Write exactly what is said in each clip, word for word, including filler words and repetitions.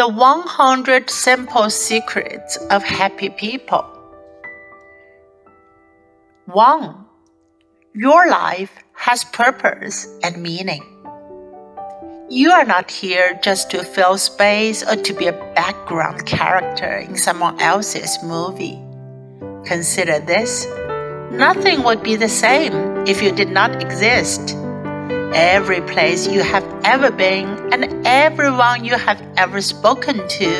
The one hundred Simple Secrets of Happy People. one. Your life has purpose and meaning. You are not here just to fill space or to be a background character in someone else's movie. Consider this. Nothing would be the same if you did not exist.Every place you have ever been and everyone you have ever spoken to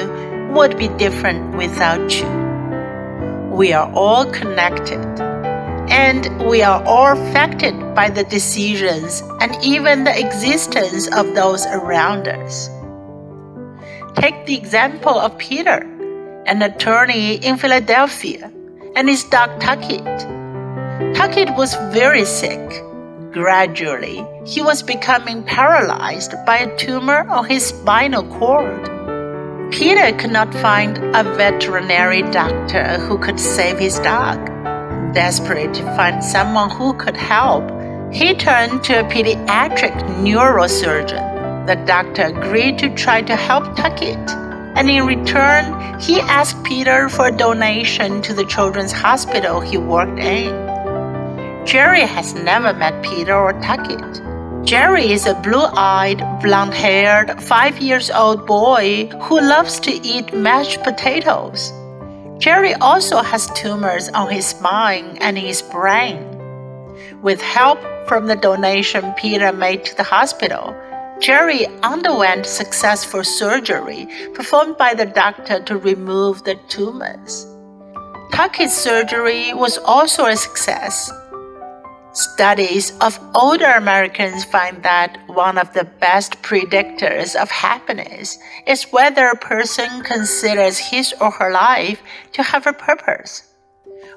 would be different without you. We are all connected, and we are all affected by the decisions and even the existence of those around us. Take the example of Peter, an attorney in Philadelphia, and his dog Tuckett. Tuckett was very sick.Gradually, he was becoming paralyzed by a tumor on his spinal cord. Peter could not find a veterinary doctor who could save his dog. Desperate to find someone who could help, he turned to a pediatric neurosurgeon. The doctor agreed to try to help Tuckett, and in return, he asked Peter for a donation to the children's hospital he worked in.Jerry has never met Peter or Tuckett. Jerry is a blue-eyed, blonde-haired, five-year-old boy who loves to eat mashed potatoes. Jerry also has tumors on his spine and in his brain. With help from the donation Peter made to the hospital, Jerry underwent successful surgery performed by the doctor to remove the tumors. Tuckett's surgery was also a success.Studies of older Americans find that one of the best predictors of happiness is whether a person considers his or her life to have a purpose.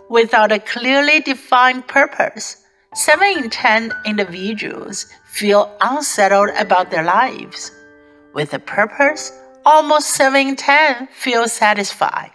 Without a clearly defined purpose, seven in ten individuals feel unsettled about their lives. With a purpose, almost seven in ten feel satisfied.